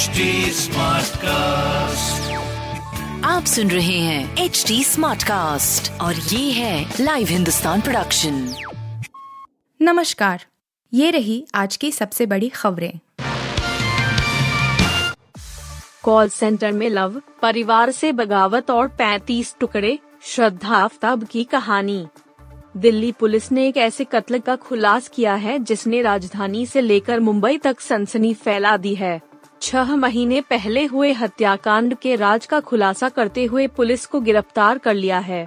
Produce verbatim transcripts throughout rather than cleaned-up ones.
H T Smartcast, आप सुन रहे हैं एच टी स्मार्टकास्ट और ये है लाइव हिंदुस्तान प्रोडक्शन। नमस्कार, ये रही आज की सबसे बड़ी खबरें। कॉल सेंटर में लव, परिवार से बगावत और पैंतीस टुकड़े, श्रद्धा आफताब की कहानी। दिल्ली पुलिस ने एक ऐसे कत्ल का खुलास किया है जिसने राजधानी से लेकर मुंबई तक सनसनी फैला दी है। छह महीने पहले हुए हत्याकांड के राज का खुलासा करते हुए पुलिस को गिरफ्तार कर लिया है।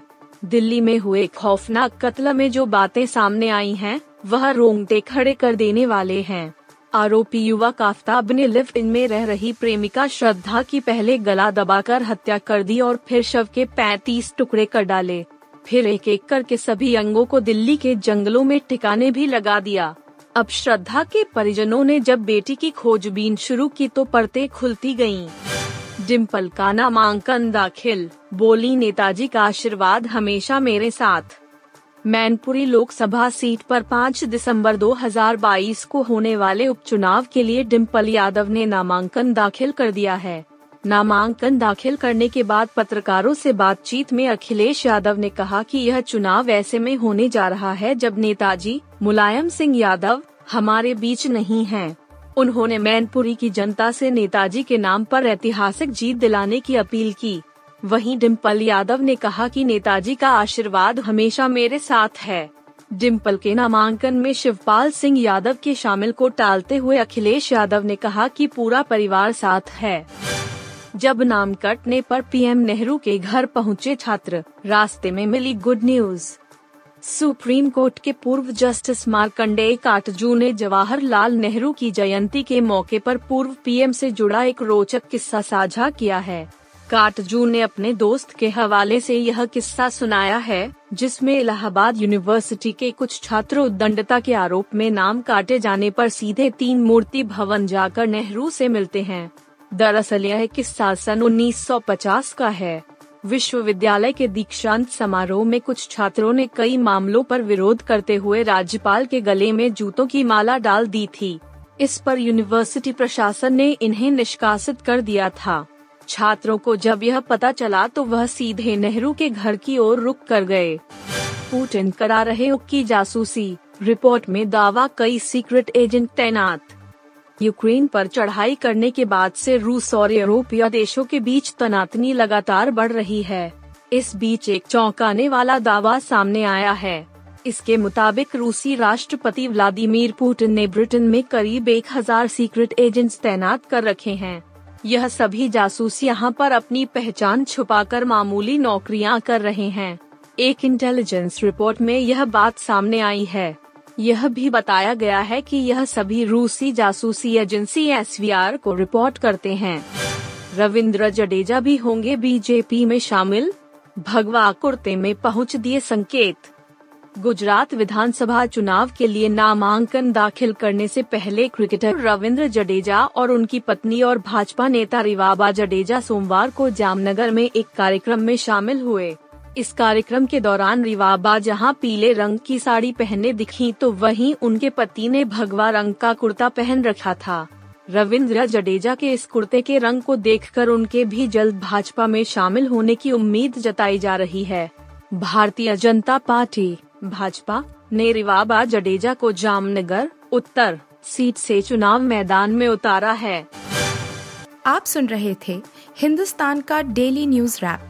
दिल्ली में हुए खौफनाक कत्ल में जो बातें सामने आई हैं, वह रोंगटे खड़े कर देने वाले हैं। आरोपी युवा काफ्ताब ने लिफ्ट इन में रह रही प्रेमिका श्रद्धा की पहले गला दबाकर हत्या कर दी और फिर शव के पैंतीस टुकड़े कर डाले, फिर एक एक करके सभी अंगों को दिल्ली के जंगलों में ठिकाने भी लगा दिया। अब श्रद्धा के परिजनों ने जब बेटी की खोजबीन शुरू की तो परतें खुलती गईं। डिंपल का नामांकन दाखिल, बोली नेताजी का आशीर्वाद हमेशा मेरे साथ। मैनपुरी लोकसभा सीट पर पाँच दिसंबर दो हज़ार बाईस को होने वाले उपचुनाव के लिए डिंपल यादव ने नामांकन दाखिल कर दिया है। नामांकन दाखिल करने के बाद पत्रकारों से बातचीत में अखिलेश यादव ने कहा कि यह चुनाव ऐसे में होने जा रहा है जब नेताजी मुलायम सिंह यादव हमारे बीच नहीं हैं। उन्होंने मैनपुरी की जनता से नेताजी के नाम पर ऐतिहासिक जीत दिलाने की अपील की। वहीं डिंपल यादव ने कहा कि नेताजी का आशीर्वाद हमेशा मेरे साथ है। डिंपल के नामांकन में शिवपाल सिंह यादव के शामिल को टालते हुए अखिलेश यादव ने कहा कि पूरा परिवार साथ है। जब नाम कटने पर पीएम नेहरू के घर पहुंचे छात्र, रास्ते में मिली गुड न्यूज। सुप्रीम कोर्ट के पूर्व जस्टिस मार्कंडेय काटजू ने जवाहरलाल नेहरू की जयंती के मौके पर पूर्व पीएम से जुड़ा एक रोचक किस्सा साझा किया है। काटजू ने अपने दोस्त के हवाले से यह किस्सा सुनाया है, जिसमें इलाहाबाद यूनिवर्सिटी के कुछ छात्रों उद्दंडता के आरोप में नाम काटे जाने पर सीधे तीन मूर्ति भवन जाकर नेहरू से मिलते हैं। दरअसल यह किस्सा सन उन्नीस सौ पचास का है। विश्वविद्यालय के दीक्षांत समारोह में कुछ छात्रों ने कई मामलों पर विरोध करते हुए राज्यपाल के गले में जूतों की माला डाल दी थी। इस पर यूनिवर्सिटी प्रशासन ने इन्हें निष्कासित कर दिया था। छात्रों को जब यह पता चला तो वह सीधे नेहरू के घर की ओर रुक कर गए। पुटिन करा रहे युग की जासूसी, रिपोर्ट में दावा, कई सीक्रेट एजेंट तैनात। यूक्रेन पर चढ़ाई करने के बाद से रूस और यूरोपीय देशों के बीच तनातनी लगातार बढ़ रही है। इस बीच एक चौंकाने वाला दावा सामने आया है। इसके मुताबिक रूसी राष्ट्रपति व्लादिमीर पुटिन ने ब्रिटेन में करीब एक हजार सीक्रेट एजेंट्स तैनात कर रखे हैं। यह सभी जासूस यहां पर अपनी पहचान छुपाकर मामूली नौकरियां कर रहे हैं। एक इंटेलिजेंस रिपोर्ट में यह बात सामने आई है। यह भी बताया गया है कि यह सभी रूसी जासूसी एजेंसी एस वी आर को रिपोर्ट करते हैं। रविंद्र जडेजा भी होंगे बीजेपी में शामिल, भगवा कुर्ते में पहुंच दिए संकेत। गुजरात विधानसभा चुनाव के लिए नामांकन दाखिल करने से पहले क्रिकेटर रविंद्र जडेजा और उनकी पत्नी और भाजपा नेता रिवाबा जडेजा सोमवार को जामनगर में एक कार्यक्रम में शामिल हुए। इस कार्यक्रम के दौरान रिवाबा जहां पीले रंग की साड़ी पहने दिखी तो वहीं उनके पति ने भगवा रंग का कुर्ता पहन रखा था। रविंद्र जडेजा के इस कुर्ते के रंग को देखकर उनके भी जल्द भाजपा में शामिल होने की उम्मीद जताई जा रही है। भारतीय जनता पार्टी भाजपा ने रिवाबा जडेजा को जामनगर उत्तर सीट से चुनाव मैदान में उतारा है। आप सुन रहे थे हिंदुस्तान का डेली न्यूज रैप,